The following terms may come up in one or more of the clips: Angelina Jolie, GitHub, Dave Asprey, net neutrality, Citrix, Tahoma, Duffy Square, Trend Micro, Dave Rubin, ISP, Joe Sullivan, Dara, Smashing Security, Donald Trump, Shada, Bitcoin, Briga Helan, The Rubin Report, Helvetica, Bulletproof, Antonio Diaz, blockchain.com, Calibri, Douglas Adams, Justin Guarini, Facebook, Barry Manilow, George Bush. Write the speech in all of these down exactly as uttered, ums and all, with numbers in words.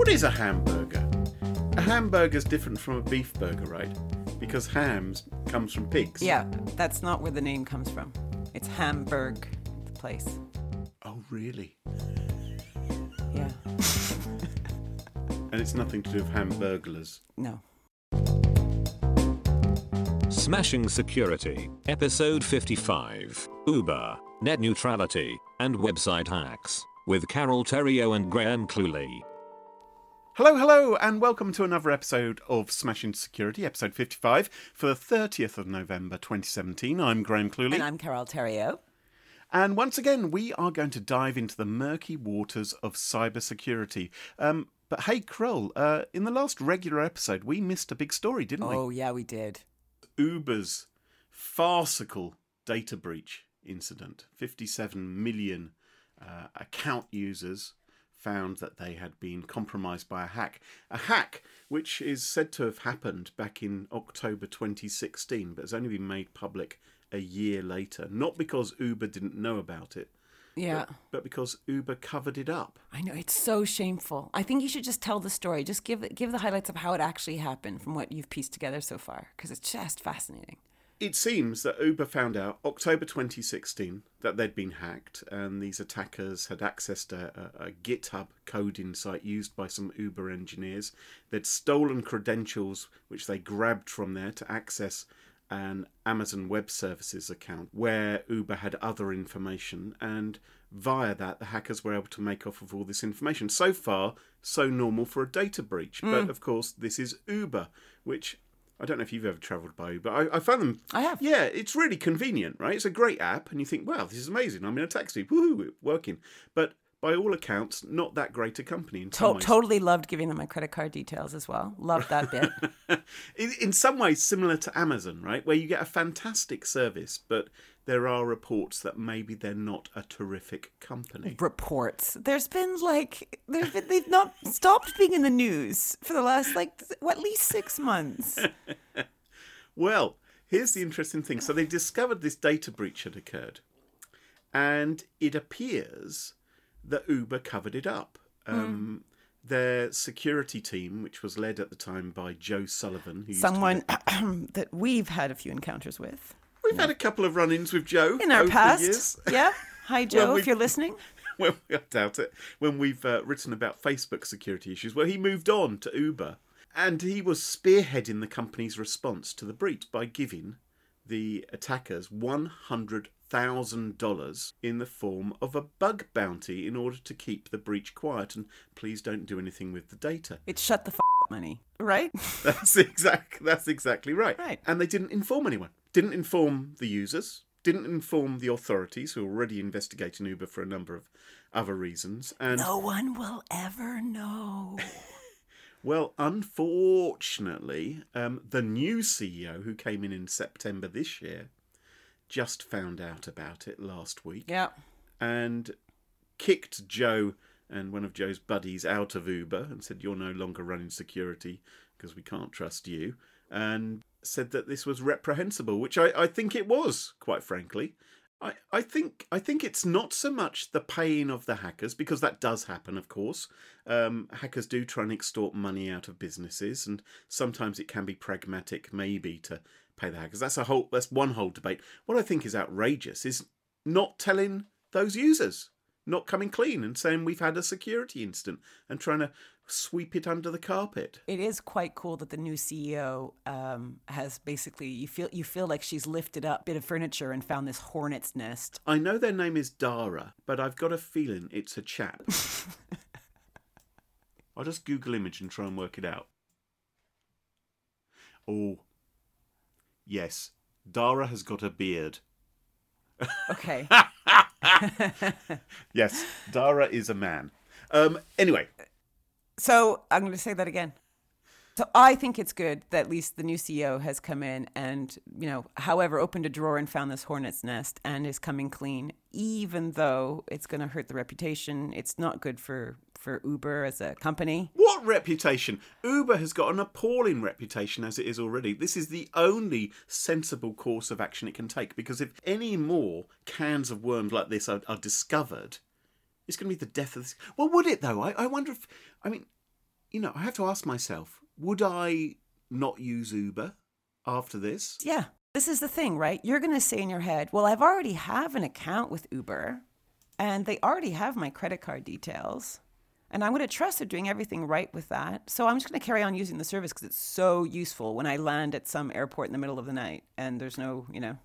What is a hamburger? A hamburger's different from a beef burger, right? Because hams comes from pigs. Yeah, that's not where the name comes from. It's Hamburg, the place. Oh, really? Yeah. And it's nothing to do with hamburglers. No. Smashing Security, Episode fifty-five, Uber, Net Neutrality, and Website Hacks, with Carol Terrio and Graham Cluley. Hello, hello, and welcome to another episode of Smashing Security, Episode fifty-five, for the thirtieth of November twenty seventeen. I'm Graham Cluley. And I'm Carol Terrio. And once again, we are going to dive into the murky waters of cybersecurity. Um, but hey, Kroll, uh, in the last regular episode, we missed a big story, didn't we? Oh, yeah, we did. Uber's farcical data breach incident. fifty-seven million uh, account users found that they had been compromised by a hack. A hack which is said to have happened back in October twenty sixteen, but has only been made public a year later. Not because Uber didn't know about it, yeah, but, but because Uber covered it up. I know, it's so shameful. I think you should just tell the story. Just give give the highlights of how it actually happened from what you've pieced together so far, because it's just fascinating. It seems that Uber found out October twenty sixteen that they'd been hacked, and these attackers had accessed a, a, a GitHub coding site used by some Uber engineers. They'd stolen credentials, which they grabbed from there to access an Amazon Web Services account where Uber had other information, and via that the hackers were able to make off of all this information. So far, so normal for a data breach. Mm. But of course, this is Uber, which I don't know if you've ever travelled by Uber. I, I found them. I have. Yeah, it's really convenient, right? It's a great app, and you think, wow, this is amazing. I'm in a taxi. Woohoo, working. But by all accounts, not that great a company. In some to- ways. Totally loved giving them my credit card details as well. Loved that bit. in, in some ways, similar to Amazon, right? Where you get a fantastic service, but there are reports that maybe they're not a terrific company. Reports. There's been like, there's been, they've not stopped being in the news for the last, like, what, at least six months. Well, here's the interesting thing. So they discovered this data breach had occurred, and it appears that Uber covered it up. Um, mm. Their security team, which was led at the time by Joe Sullivan, who someone used that we've had a few encounters with. We've no. had a couple of run-ins with Joe in our over past. The years. Yeah, hi Joe, if you're listening. Well, I doubt it. When we've uh, written about Facebook security issues, well, he moved on to Uber, and he was spearheading the company's response to the breach by giving the attackers one hundred. thousand dollars in the form of a bug bounty in order to keep the breach quiet and please don't do anything with the data. It's shut the f*** up money, right? That's exact. That's exactly right. Right. And they didn't inform anyone. Didn't inform the users. Didn't inform the authorities who were already investigating Uber for a number of other reasons. And no one will ever know. Well, unfortunately, um, the new C E O who came in in September this year just found out about it last week. Yeah. And kicked Joe and one of Joe's buddies out of Uber and said, you're no longer running security because we can't trust you. And said that this was reprehensible, which I, I think it was, quite frankly. I, I think I think it's not so much the paying of the hackers, because that does happen, of course. Um, hackers do try and extort money out of businesses, and sometimes it can be pragmatic, maybe, to pay the hackers. That's a whole. That's one whole debate. What I think is outrageous is not telling those users, not coming clean and saying we've had a security incident and trying to sweep it under the carpet. It is quite cool that the new C E O um, has basically, you feel you feel like she's lifted up a bit of furniture and found this hornet's nest. I know their name is Dara, but I've got a feeling it's a chap. I'll just Google image and try and work it out. Oh, yes, Dara has got a beard. Okay. Yes, Dara is a man. Um, anyway. So I'm going to say that again. So I think it's good that at least the new C E O has come in and, you know, however, opened a drawer and found this hornet's nest and is coming clean, even though it's going to hurt the reputation. It's not good for, for Uber as a company. What reputation? Uber has got an appalling reputation as it is already. This is the only sensible course of action it can take, because if any more cans of worms like this are, are discovered, it's going to be the death of this. Well, would it, though? I, I wonder if... I mean, you know, I have to ask myself, would I not use Uber after this? Yeah. This is the thing, right? You're going to say in your head, well, I've already have an account with Uber and they already have my credit card details and I'm going to trust they're doing everything right with that. So I'm just going to carry on using the service because it's so useful when I land at some airport in the middle of the night and there's no, you know.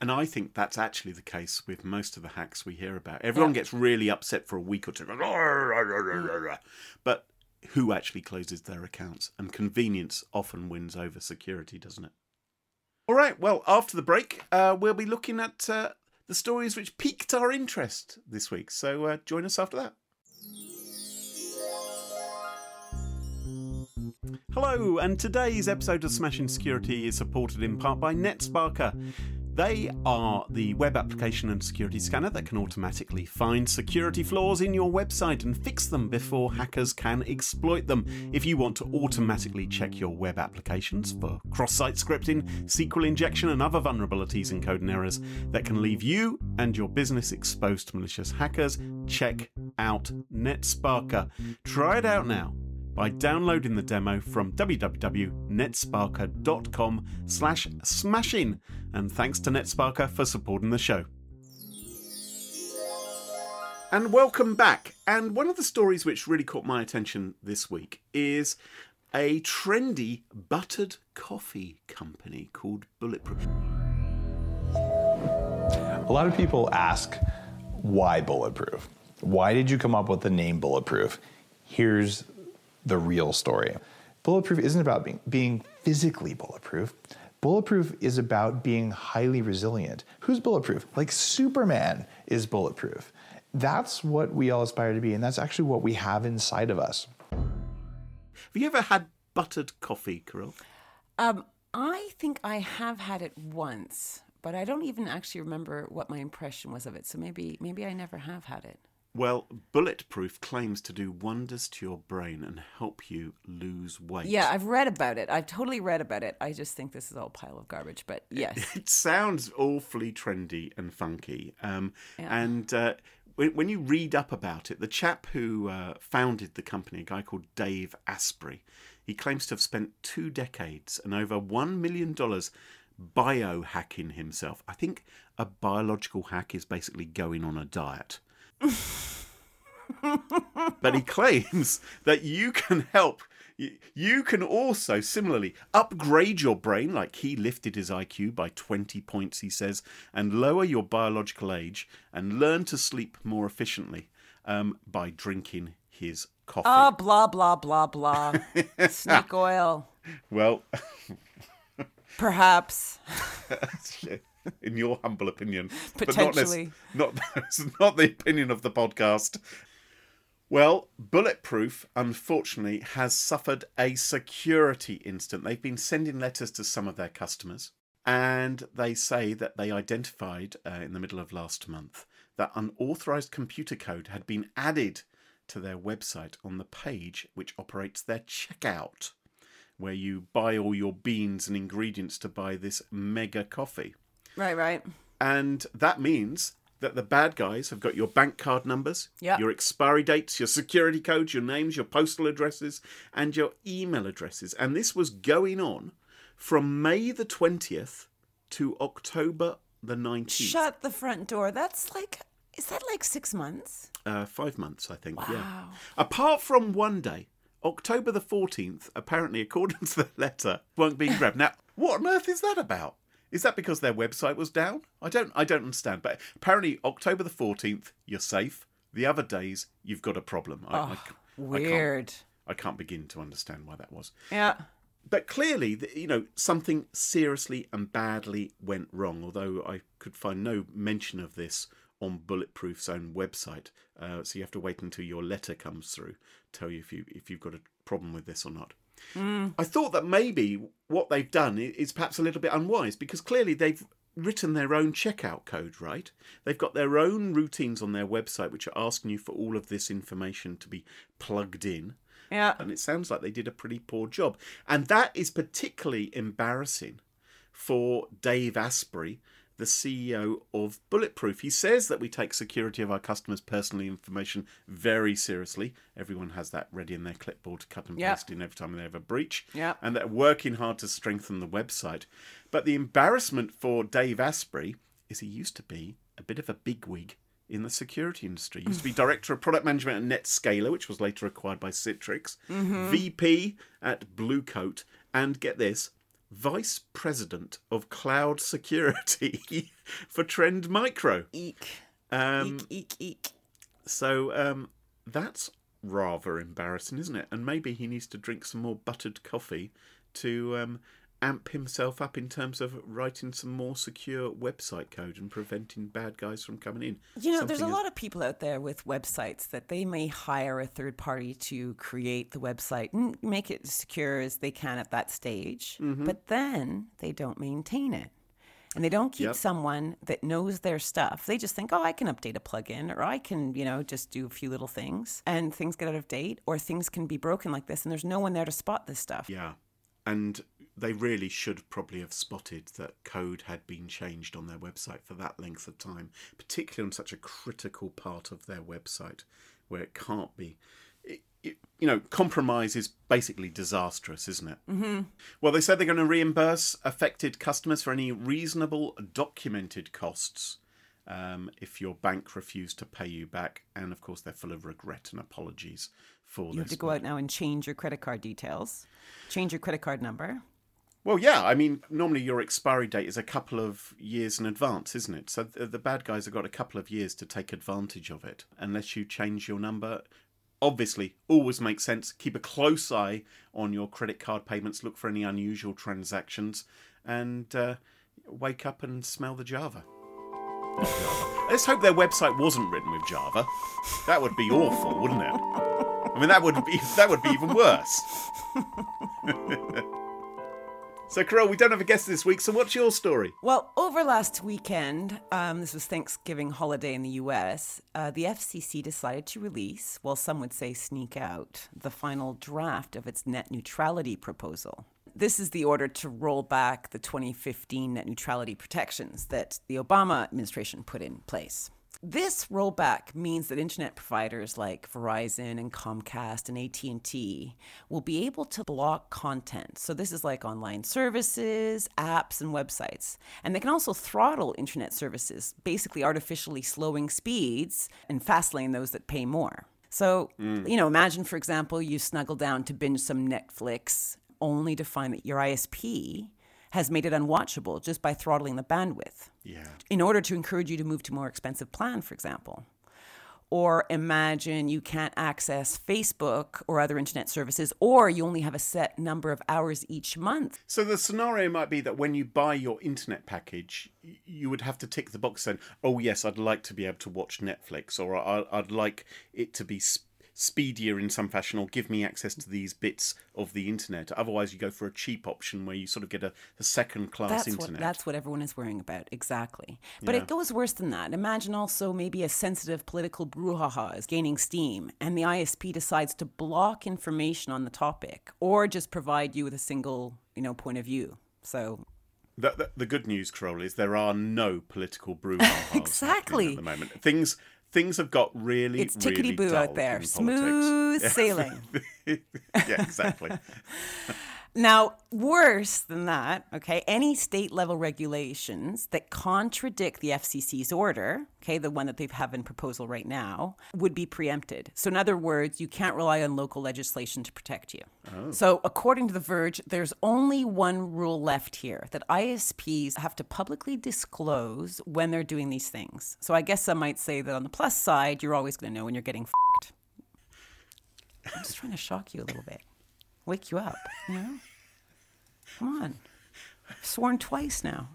And I think that's actually the case with most of the hacks we hear about. Everyone yeah. gets really upset for a week or two. Mm. But who actually closes their accounts? And convenience often wins over security, doesn't it? All right, well, after the break, uh, we'll be looking at uh, the stories which piqued our interest this week. So uh, join us after that. Hello, and today's episode of Smashing Security is supported in part by NetSparker. They are the web application and security scanner that can automatically find security flaws in your website and fix them before hackers can exploit them. If you want to automatically check your web applications for cross-site scripting, S Q L injection, and other vulnerabilities and code and errors that can leave you and your business exposed to malicious hackers, check out NetSparker. Try it out now by downloading the demo from w w w dot netsparker dot com slash smashing. And thanks to NetSparker for supporting the show. And welcome back. And one of the stories which really caught my attention this week is a trendy buttered coffee company called Bulletproof. A lot of people ask, why Bulletproof? Why did you come up with the name Bulletproof? Here's the real story. Bulletproof isn't about being, being physically bulletproof. Bulletproof is about being highly resilient. Who's bulletproof? Like Superman is bulletproof. That's what we all aspire to be, and that's actually what we have inside of us. Have you ever had buttered coffee, Carol? Um, I think I have had it once, but I don't even actually remember what my impression was of it. So maybe, maybe I never have had it. Well, Bulletproof claims to do wonders to your brain and help you lose weight. Yeah, I've read about it. I've totally read about it. I just think this is all a pile of garbage, but yes. It, it sounds awfully trendy and funky. Um, yeah. And uh, when, when you read up about it, the chap who uh, founded the company, a guy called Dave Asprey, he claims to have spent two decades and over one million dollars biohacking himself. I think a biological hack is basically going on a diet. But he claims that you can help. You can also, similarly, upgrade your brain, like he lifted his I Q by twenty points, he says, and lower your biological age and learn to sleep more efficiently um, by drinking his coffee. Oh, blah, blah, blah, blah. Snake oil. Well. Perhaps. Shit. In your humble opinion. Potentially. But not, that's not, not the opinion of the podcast. Well, Bulletproof, unfortunately, has suffered a security incident. They've been sending letters to some of their customers, and they say that they identified uh, in the middle of last month that unauthorized computer code had been added to their website on the page which operates their checkout, where you buy all your beans and ingredients to buy this mega coffee. Right, right. And that means that the bad guys have got your bank card numbers, yep, your expiry dates, your security codes, your names, your postal addresses, and your email addresses. And this was going on from May the twentieth to October the nineteenth. Shut the front door. That's like, is that like six months? Uh, five months, I think, wow. Yeah. Apart from one day, October the fourteenth, apparently, according to the letter, won't be grabbed. Now, what on earth is that about? Is that because their website was down? I don't I don't understand. But apparently October the fourteenth, you're safe. The other days, you've got a problem. I, oh, I, I, weird. I can't, I can't begin to understand why that was. Yeah. But clearly, you know, something seriously and badly went wrong, although I could find no mention of this on Bulletproof's own website. Uh, so you have to wait until your letter comes through, tell you if, you if you've got a problem with this or not. Mm. I thought that maybe what they've done is perhaps a little bit unwise, because clearly they've written their own checkout code, right? They've got their own routines on their website which are asking you for all of this information to be plugged in. Yeah. And it sounds like they did a pretty poor job. And that is particularly embarrassing for Dave Asprey, the C E O of Bulletproof. He says that we take security of our customers' personal information very seriously. Everyone has that ready in their clipboard to cut and yep. paste in every time they have a breach. Yep. And they're working hard to strengthen the website. But the embarrassment for Dave Asprey is he used to be a bit of a bigwig in the security industry. He used to be Director of Product Management at NetScaler, which was later acquired by Citrix, mm-hmm. V P at Bluecoat, and get this, Vice President of Cloud Security for Trend Micro. Eek. Um, eek, eek, eek. So um, that's rather embarrassing, isn't it? And maybe he needs to drink some more buttered coffee to um, amp himself up in terms of writing some more secure website code and preventing bad guys from coming in. You know, Something there's a as- lot of people out there with websites that they may hire a third party to create the website and make it as secure as they can at that stage, mm-hmm. but then they don't maintain it. And they don't keep yep. someone that knows their stuff. They just think, oh, I can update a plugin, or I can, you know, just do a few little things, and things get out of date, or things can be broken like this, and there's no one there to spot this stuff. Yeah. And they really should probably have spotted that code had been changed on their website for that length of time, particularly on such a critical part of their website where it can't be. It, it, you know, compromise is basically disastrous, isn't it? Mm-hmm. Well, they said they're going to reimburse affected customers for any reasonable documented costs um, if your bank refused to pay you back. And, of course, they're full of regret and apologies for this. You have to go out now and change your credit card details, change your credit card number. Well, yeah, I mean, normally your expiry date is a couple of years in advance, isn't it? So the bad guys have got a couple of years to take advantage of it, unless you change your number. Obviously, always makes sense. Keep a close eye on your credit card payments. Look for any unusual transactions and uh, wake up and smell the Java. Let's hope their website wasn't written with Java. That would be awful, wouldn't it? I mean, that would be, that would be even worse. So, Carol, we don't have a guest this week, so what's your story? Well, over last weekend, um, this was Thanksgiving holiday in the U S, uh, the F C C decided to release, well, some would say sneak out, the final draft of its net neutrality proposal. This is the order to roll back the twenty fifteen net neutrality protections that the Obama administration put in place. This rollback means that internet providers like Verizon and Comcast and A T and T will be able to block content. So this is like online services, apps, and websites. And they can also throttle internet services, basically artificially slowing speeds and fast-lane those that pay more. So, mm. you know, imagine, for example, you snuggle down to binge some Netflix only to find that your I S P has made it unwatchable just by throttling the bandwidth. Yeah. In order to encourage you to move to a more expensive plan, for example. Or imagine you can't access Facebook or other internet services, or you only have a set number of hours each month. So the scenario might be that when you buy your internet package, you would have to tick the box saying, oh yes, I'd like to be able to watch Netflix, or I'd like it to be sp- speedier in some fashion, or give me access to these bits of the internet. Otherwise, you go for a cheap option where you sort of get a, a second-class internet. What, that's what everyone is worrying about, exactly. But yeah. It goes worse than that. Imagine also maybe a sensitive political brouhaha is gaining steam, and the I S P decides to block information on the topic, or just provide you with a single, you know, point of view. So... The, the, the good news, Carol, is there are no political brouhahas exactly. at the moment. Things... Things have got really, it's really dull out there. Smooth politics. Sailing. Yeah, exactly. Now, worse than that, okay, any state-level regulations that contradict the F C C's order, okay, the one that they have in proposal right now, would be preempted. So in other words, you can't rely on local legislation to protect you. Oh. So according to The Verge, there's only one rule left here, that I S Ps have to publicly disclose when they're doing these things. So I guess some might say that on the plus side, you're always going to know when you're getting f***ed. I'm just trying to shock you a little bit. Wake you up, you know? Come on. I've sworn twice now.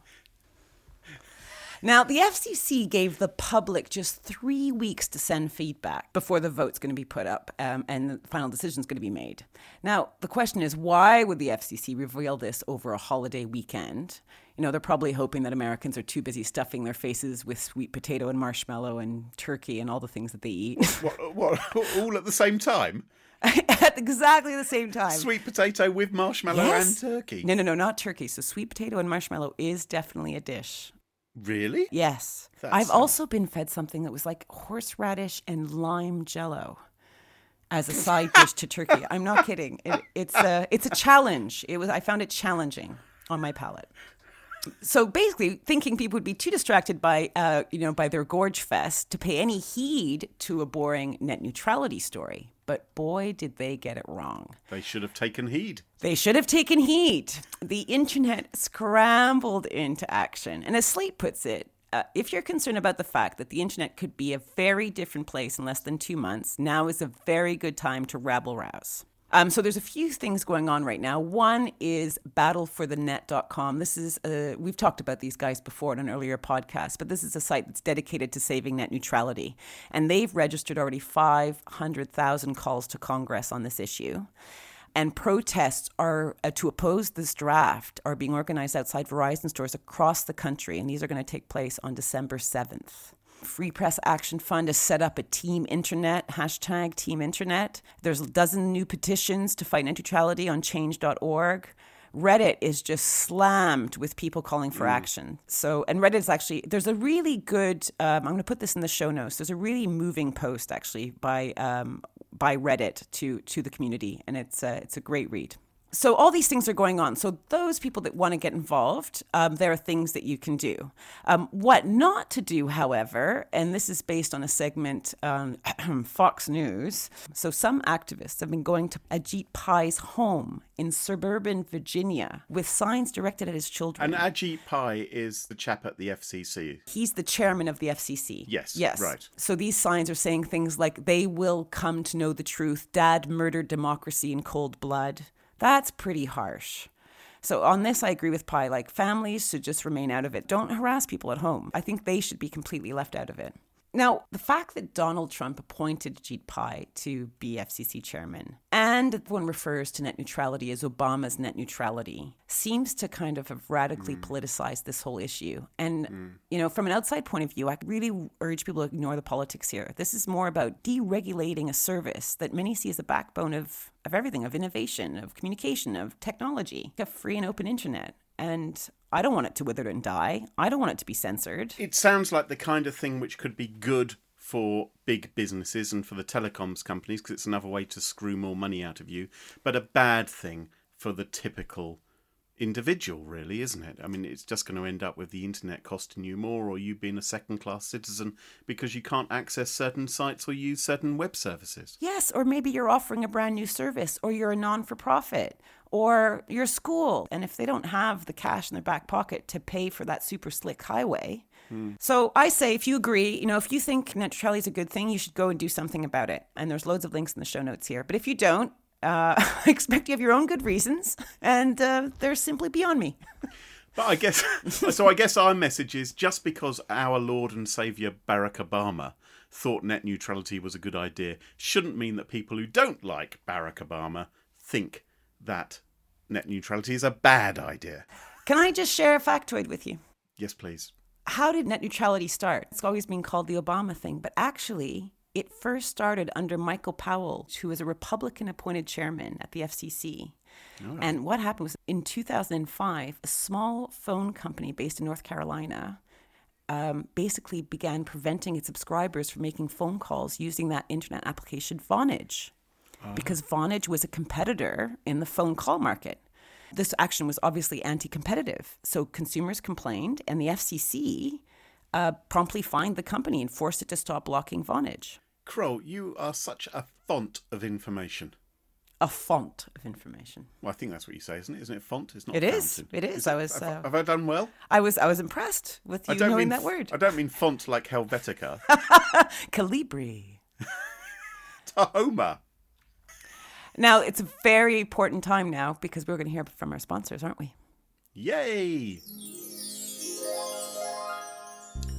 Now, the F C C gave the public just three weeks to send feedback before the vote's going to be put up um, and the final decision's going to be made. Now, the question is, why would the F C C reveal this over a holiday weekend? You know, they're probably hoping that Americans are too busy stuffing their faces with sweet potato and marshmallow and turkey and all the things that they eat. What, what, all at the same time? At exactly the same time. Sweet potato with marshmallow yes. and turkey. No, no, no, not turkey. So sweet potato and marshmallow is definitely a dish. Really? Yes. That's I've sounds... also been fed something that was like horseradish and lime jello as a side dish to turkey. I'm not kidding. It, it's a it's a challenge. It was I found it challenging on my palate. So basically, thinking people would be too distracted by, uh, you know, by their gorge fest to pay any heed to a boring net neutrality story. But boy, did they get it wrong. They should have taken heed. They should have taken heed. The internet scrambled into action. And as Slate puts it, uh, if you're concerned about the fact that the internet could be a very different place in less than two months, now is a very good time to rabble-rouse. Um, so there's a few things going on right now. One is battle for the net dot com. This is a, we've talked about these guys before in an earlier podcast, but this is a site that's dedicated to saving net neutrality. And they've registered already five hundred thousand calls to Congress on this issue. And protests are uh, to oppose this draft are being organized outside Verizon stores across the country. And these are going to take place on December seventh. Free Press Action Fund has set up a Team Internet, hashtag Team Internet. There's a dozen new petitions to fight net neutrality on change dot org. Reddit is just slammed with people calling for mm. action. So, and Reddit is actually, there's a really good, um, I'm going to put this in the show notes. There's a really moving post actually by um, by Reddit to to the community. And it's uh, it's a great read. So all these things are going on. So those people that want to get involved, um, there are things that you can do. Um, what not to do, however, and this is based on a segment, um, Fox News. So some activists have been going to Ajit Pai's home in suburban Virginia with signs directed at his children. And Ajit Pai is the chap at the F C C. He's the chairman of the F C C. Yes, yes. Right. So these signs are saying things like, they will come to know the truth. Dad murdered democracy in cold blood. That's pretty harsh. So on this, I agree with Pai. Like, families should just remain out of it. Don't harass people at home. I think they should be completely left out of it. Now, the fact that Donald Trump appointed Ajit Pai to be F C C chairman, and everyone refers to net neutrality as Obama's net neutrality, seems to kind of have radically mm. politicized this whole issue. And, mm. you know, from an outside point of view, I really urge people to ignore the politics here. This is more about deregulating a service that many see as the backbone of, of everything, of innovation, of communication, of technology, a free and open internet. And I don't want it to wither and die. I don't want it to be censored. It sounds like the kind of thing which could be good for big businesses and for the telecoms companies, because it's another way to screw more money out of you, but a bad thing for the typical individual, really, isn't it? I mean, it's just going to end up with the internet costing you more, or you being a second-class citizen because you can't access certain sites or use certain web services. Yes, or maybe you're offering a brand new service, or you're a non-for-profit, or your school. And if they don't have the cash in their back pocket to pay for that super slick highway. Mm. So I say, if you agree, you know, if you think net neutrality is a good thing, you should go and do something about it. And there's loads of links in the show notes here. But if you don't, uh, I expect you have your own good reasons. And uh, they're simply beyond me. But I guess, so I guess our message is, just because our Lord and Saviour Barack Obama thought net neutrality was a good idea, shouldn't mean that people who don't like Barack Obama think that net neutrality is a bad idea. Can I just share a factoid with you? Yes, please. How did net neutrality start? It's always been called the Obama thing, but actually it first started under Michael Powell, who was a Republican appointed chairman at the F C C. Right. And what happened was, in two thousand five, a small phone company based in North Carolina um, basically began preventing its subscribers from making phone calls using that internet application Vonage. Because Vonage was a competitor in the phone call market. This action was obviously anti-competitive. So consumers complained, and the F C C uh, promptly fined the company and forced it to stop blocking Vonage. Crow, you are such a font of information. A font of information. Well, I think that's what you say, isn't it? Isn't it font? It's not. It fountain. is. It is. is I was. Have, uh, have I done well? I was. I was impressed with you knowing mean, that word. I don't mean font like Helvetica. Calibri. Tahoma. Now, it's a very important time now, because we're going to hear from our sponsors, aren't we? Yay!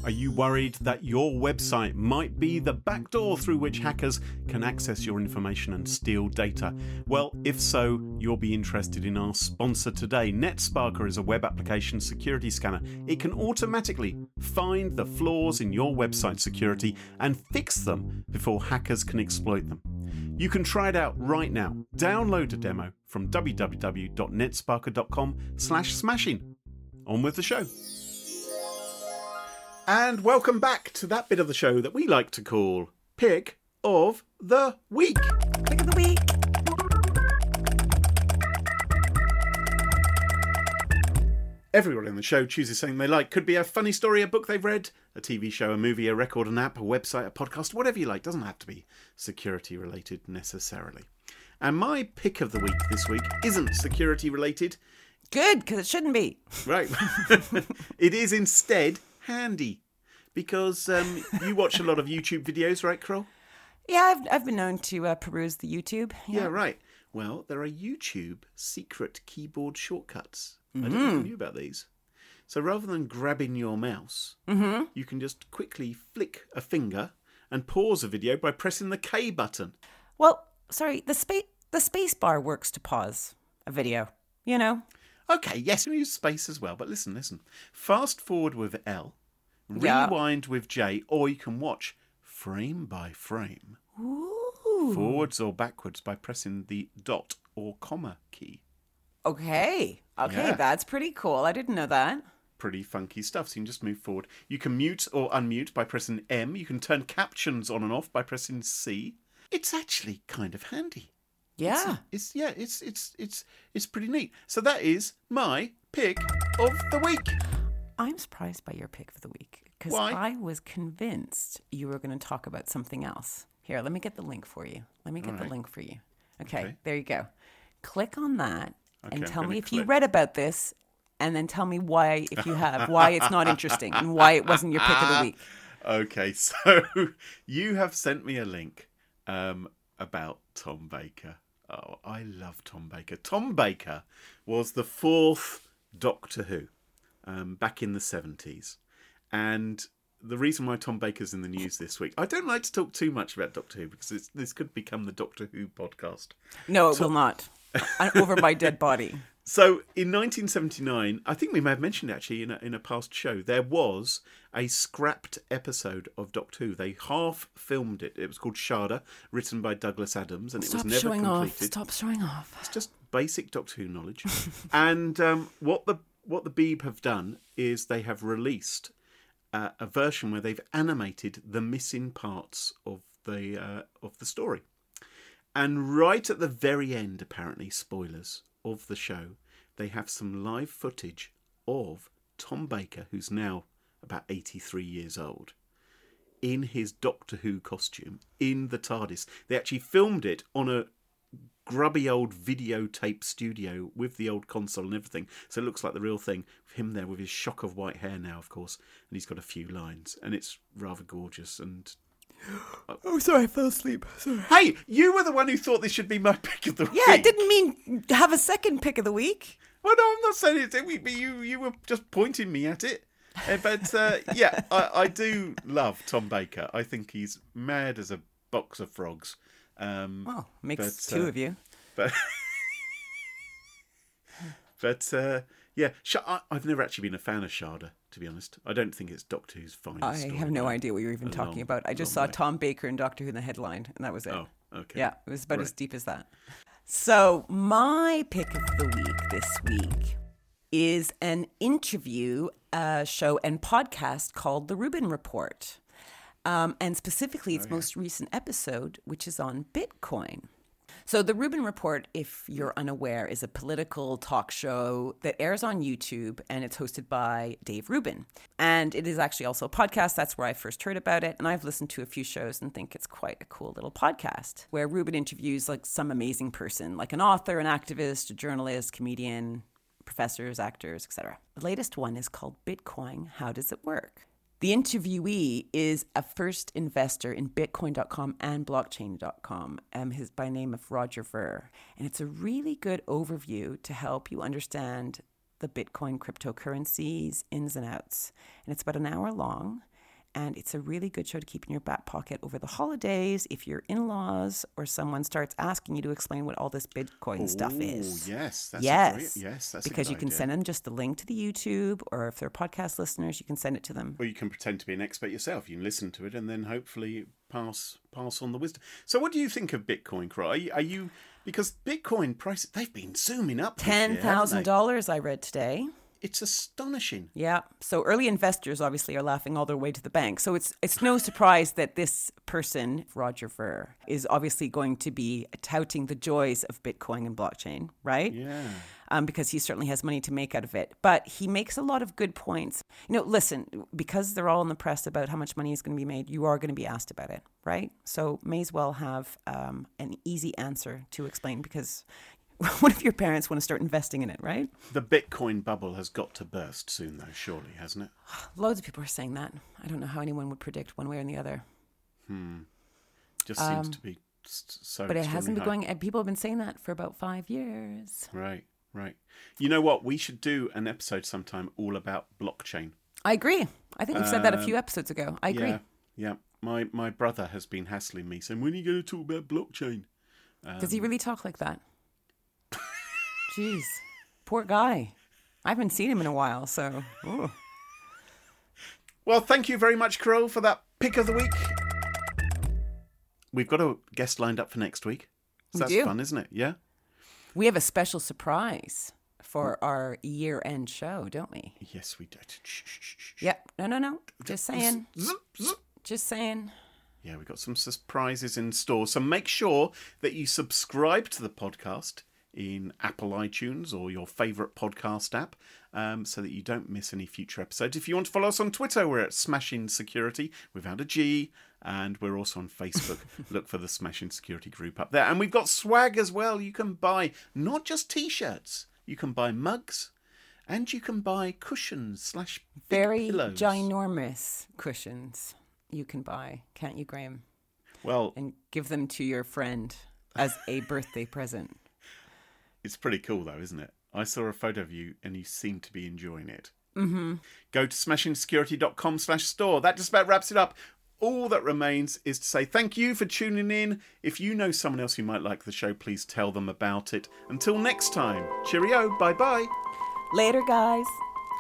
Are you worried that your website might be the backdoor through which hackers can access your information and steal data? Well, if so, you'll be interested in our sponsor today. NetSparker is a web application security scanner. It can automatically find the flaws in your website security and fix them before hackers can exploit them. You can try it out right now. Download a demo from www dot netsparker dot com slash smashing. On with the show. And welcome back to that bit of the show that we like to call Pick of the Week. Pick of the Week. Everyone in the show chooses something they like. Could be a funny story, a book they've read, a T V show, a movie, a record, an app, a website, a podcast, whatever you like. Doesn't have to be security related necessarily. And my pick of the week this week isn't security related. Good, because it shouldn't be. Right. It is instead handy, because um, you watch a lot of YouTube videos, right, Kroll? Yeah, I've, I've been known to uh, peruse the YouTube. Yeah. yeah, right. Well, there are YouTube secret keyboard shortcuts. I don't know if you knew about these. So rather than grabbing your mouse, mm-hmm. you can just quickly flick a finger and pause a video by pressing the K button. Well, sorry, the space the space bar works to pause a video, you know? Okay, yes, you use space as well, but listen, listen. Fast forward with L, rewind yeah. with J, or you can watch frame by frame, Ooh. forwards or backwards by pressing the dot or comma key. Okay, okay, yeah. That's pretty cool. I didn't know that. Pretty funky stuff, so you can just move forward. You can mute or unmute by pressing M. You can turn captions on and off by pressing C. It's actually kind of handy. Yeah. It's, it's yeah, it's it's it's it's pretty neat. So that is my pick of the week. I'm surprised by your pick of the week, because I was convinced you were going to talk about something else. Here, let me get the link for you. Let me get All right. the link for you. Okay, okay, there you go. Click on that. Okay, and tell me if click. you read about this, and then tell me why, if you have, why it's not interesting and why it wasn't your pick of the week. Okay, so you have sent me a link um, about Tom Baker. Oh, I love Tom Baker. Tom Baker was the fourth Doctor Who um, back in the seventies. And the reason why Tom Baker's in the news this week, I don't like to talk too much about Doctor Who, because it's, this could become the Doctor Who podcast. No, it Tom- will not. Over my dead body. So in nineteen seventy-nine, I think we may have mentioned actually in a, in a past show, there was a scrapped episode of Doctor Who. They half filmed it. It was called Shada, written by Douglas Adams, and Stop it was never showing completed. Off. Stop showing off. It's just basic Doctor Who knowledge. And um, what the what the Beeb have done is they have released uh, a version where they've animated the missing parts of the uh, of the story. And right at the very end, apparently, spoilers, of the show, they have some live footage of Tom Baker, who's now about eighty-three years old, in his Doctor Who costume, in the TARDIS. They actually filmed it on a grubby old videotape studio with the old console and everything. So it looks like the real thing. Him there with his shock of white hair now, of course, and he's got a few lines. And it's rather gorgeous and... Oh, sorry, I fell asleep. Sorry. Hey, you were the one who thought this should be my pick of the week. Yeah, I didn't mean have a second pick of the week. Well, no, I'm not saying it's every week, but you, you were just pointing me at it. But uh, yeah, I, I do love Tom Baker. I think he's mad as a box of frogs. Um, well, makes but, two uh, of you. But, but uh, yeah, I've never actually been a fan of Shada, to be honest. I don't think it's Doctor Who's finest I story. I have no idea what you were even talking long, about. I just saw way. Tom Baker and Doctor Who in the headline, and that was it. Oh, okay. Yeah, it was about right. as deep as that. So my pick of the week this week is an interview uh, show and podcast called The Rubin Report, um, and specifically its oh, yeah. most recent episode, which is on Bitcoin. So The Rubin Report, if you're unaware, is a political talk show that airs on YouTube, and it's hosted by Dave Rubin. And it is actually also a podcast. That's where I first heard about it. And I've listened to a few shows and think it's quite a cool little podcast where Rubin interviews like some amazing person, like an author, an activist, a journalist, comedian, professors, actors, et cetera. The latest one is called Bitcoin, How Does It Work? The interviewee is a first investor in bitcoin dot com and blockchain dot com, um, his, by name of Roger Ver. And it's a really good overview to help you understand the Bitcoin cryptocurrencies, ins and outs. And it's about an hour long, and it's a really good show to keep in your back pocket over the holidays if your in-laws or someone starts asking you to explain what all this Bitcoin oh, stuff is. Yes, that's yes, great, yes, that's because you can idea. Send them just the link to the YouTube, or if they're podcast listeners, you can send it to them. Or you can pretend to be an expert yourself. You can listen to it and then hopefully pass pass on the wisdom. So, what do you think of Bitcoin, Cry? Are you, are you because Bitcoin prices, they've been zooming up ten thousand dollars. I read today. It's astonishing. Yeah. So early investors obviously are laughing all their way to the bank. So it's it's no surprise that this person, Roger Ver, is obviously going to be touting the joys of Bitcoin and blockchain, right? Yeah. Um, because he certainly has money to make out of it. But he makes a lot of good points. You know, listen, because they're all in the press about how much money is going to be made, you are going to be asked about it, right? So may as well have um, an easy answer to explain, because what if your parents want to start investing in it, right? The Bitcoin bubble has got to burst soon, though, surely, hasn't it? Loads of people are saying that. I don't know how anyone would predict one way or the other. Hmm. Just um, seems to be so. But it hasn't been high. Going. People have been saying that for about five years. Right, right. You know what? We should do an episode sometime all about blockchain. I agree. I think we've said um, that a few episodes ago. I agree. Yeah. yeah. My my brother has been hassling me saying, "When are you going to talk about blockchain?" Um, Does he really talk like that? Jeez, poor guy. I haven't seen him in a while, so. Ooh. Well, thank you very much, Carol, for that pick of the week. We've got a guest lined up for next week. So we that's do. Fun, isn't it? Yeah. We have a special surprise for our year-end show, don't we? Yes, we do. Shh, shh, shh, shh. Yep. No, no, no. Just saying. Just saying. Yeah, we've got some surprises in store. So make sure that you subscribe to the podcast in Apple iTunes or your favourite podcast app, um, so that you don't miss any future episodes. If you want to follow us on Twitter, we're at Smashing Security without a G, and we're also on Facebook. Look for the Smashing Security group up there. And we've got swag as well. You can buy not just T-shirts, you can buy mugs, and you can buy cushions slash very pillows. Ginormous cushions you can buy, can't you, Graham? Well, and give them to your friend as a birthday present. It's pretty cool, though, isn't it? I saw a photo of you and you seem to be enjoying it. Mm-hmm. Go to smashing security dot com slash store. That just about wraps it up. All that remains is to say thank you for tuning in. If you know someone else who might like the show, please tell them about it. Until next time, cheerio, bye-bye. Later, guys.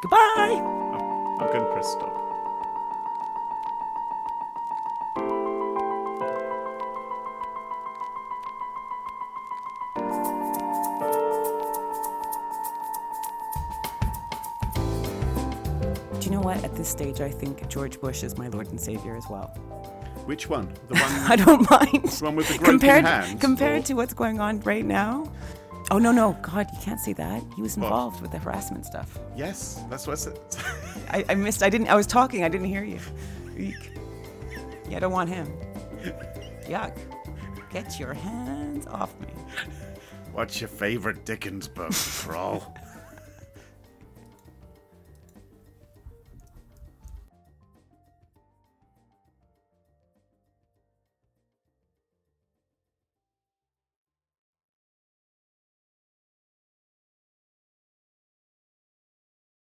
Goodbye. Oh, I'm going to press stop. At this stage, I think George Bush is my Lord and Savior as well. Which one? The one I don't mind. The one with the groping compared, hands. Compared or... to what's going on right now. Oh no, no, God, you can't say that. He was involved what? with the harassment stuff. Yes, that's what it. I, I missed. I didn't. I was talking. I didn't hear you. Eek. Yeah, I don't want him. Yuck! Get your hands off me. What's your favorite Dickens book, Kroll?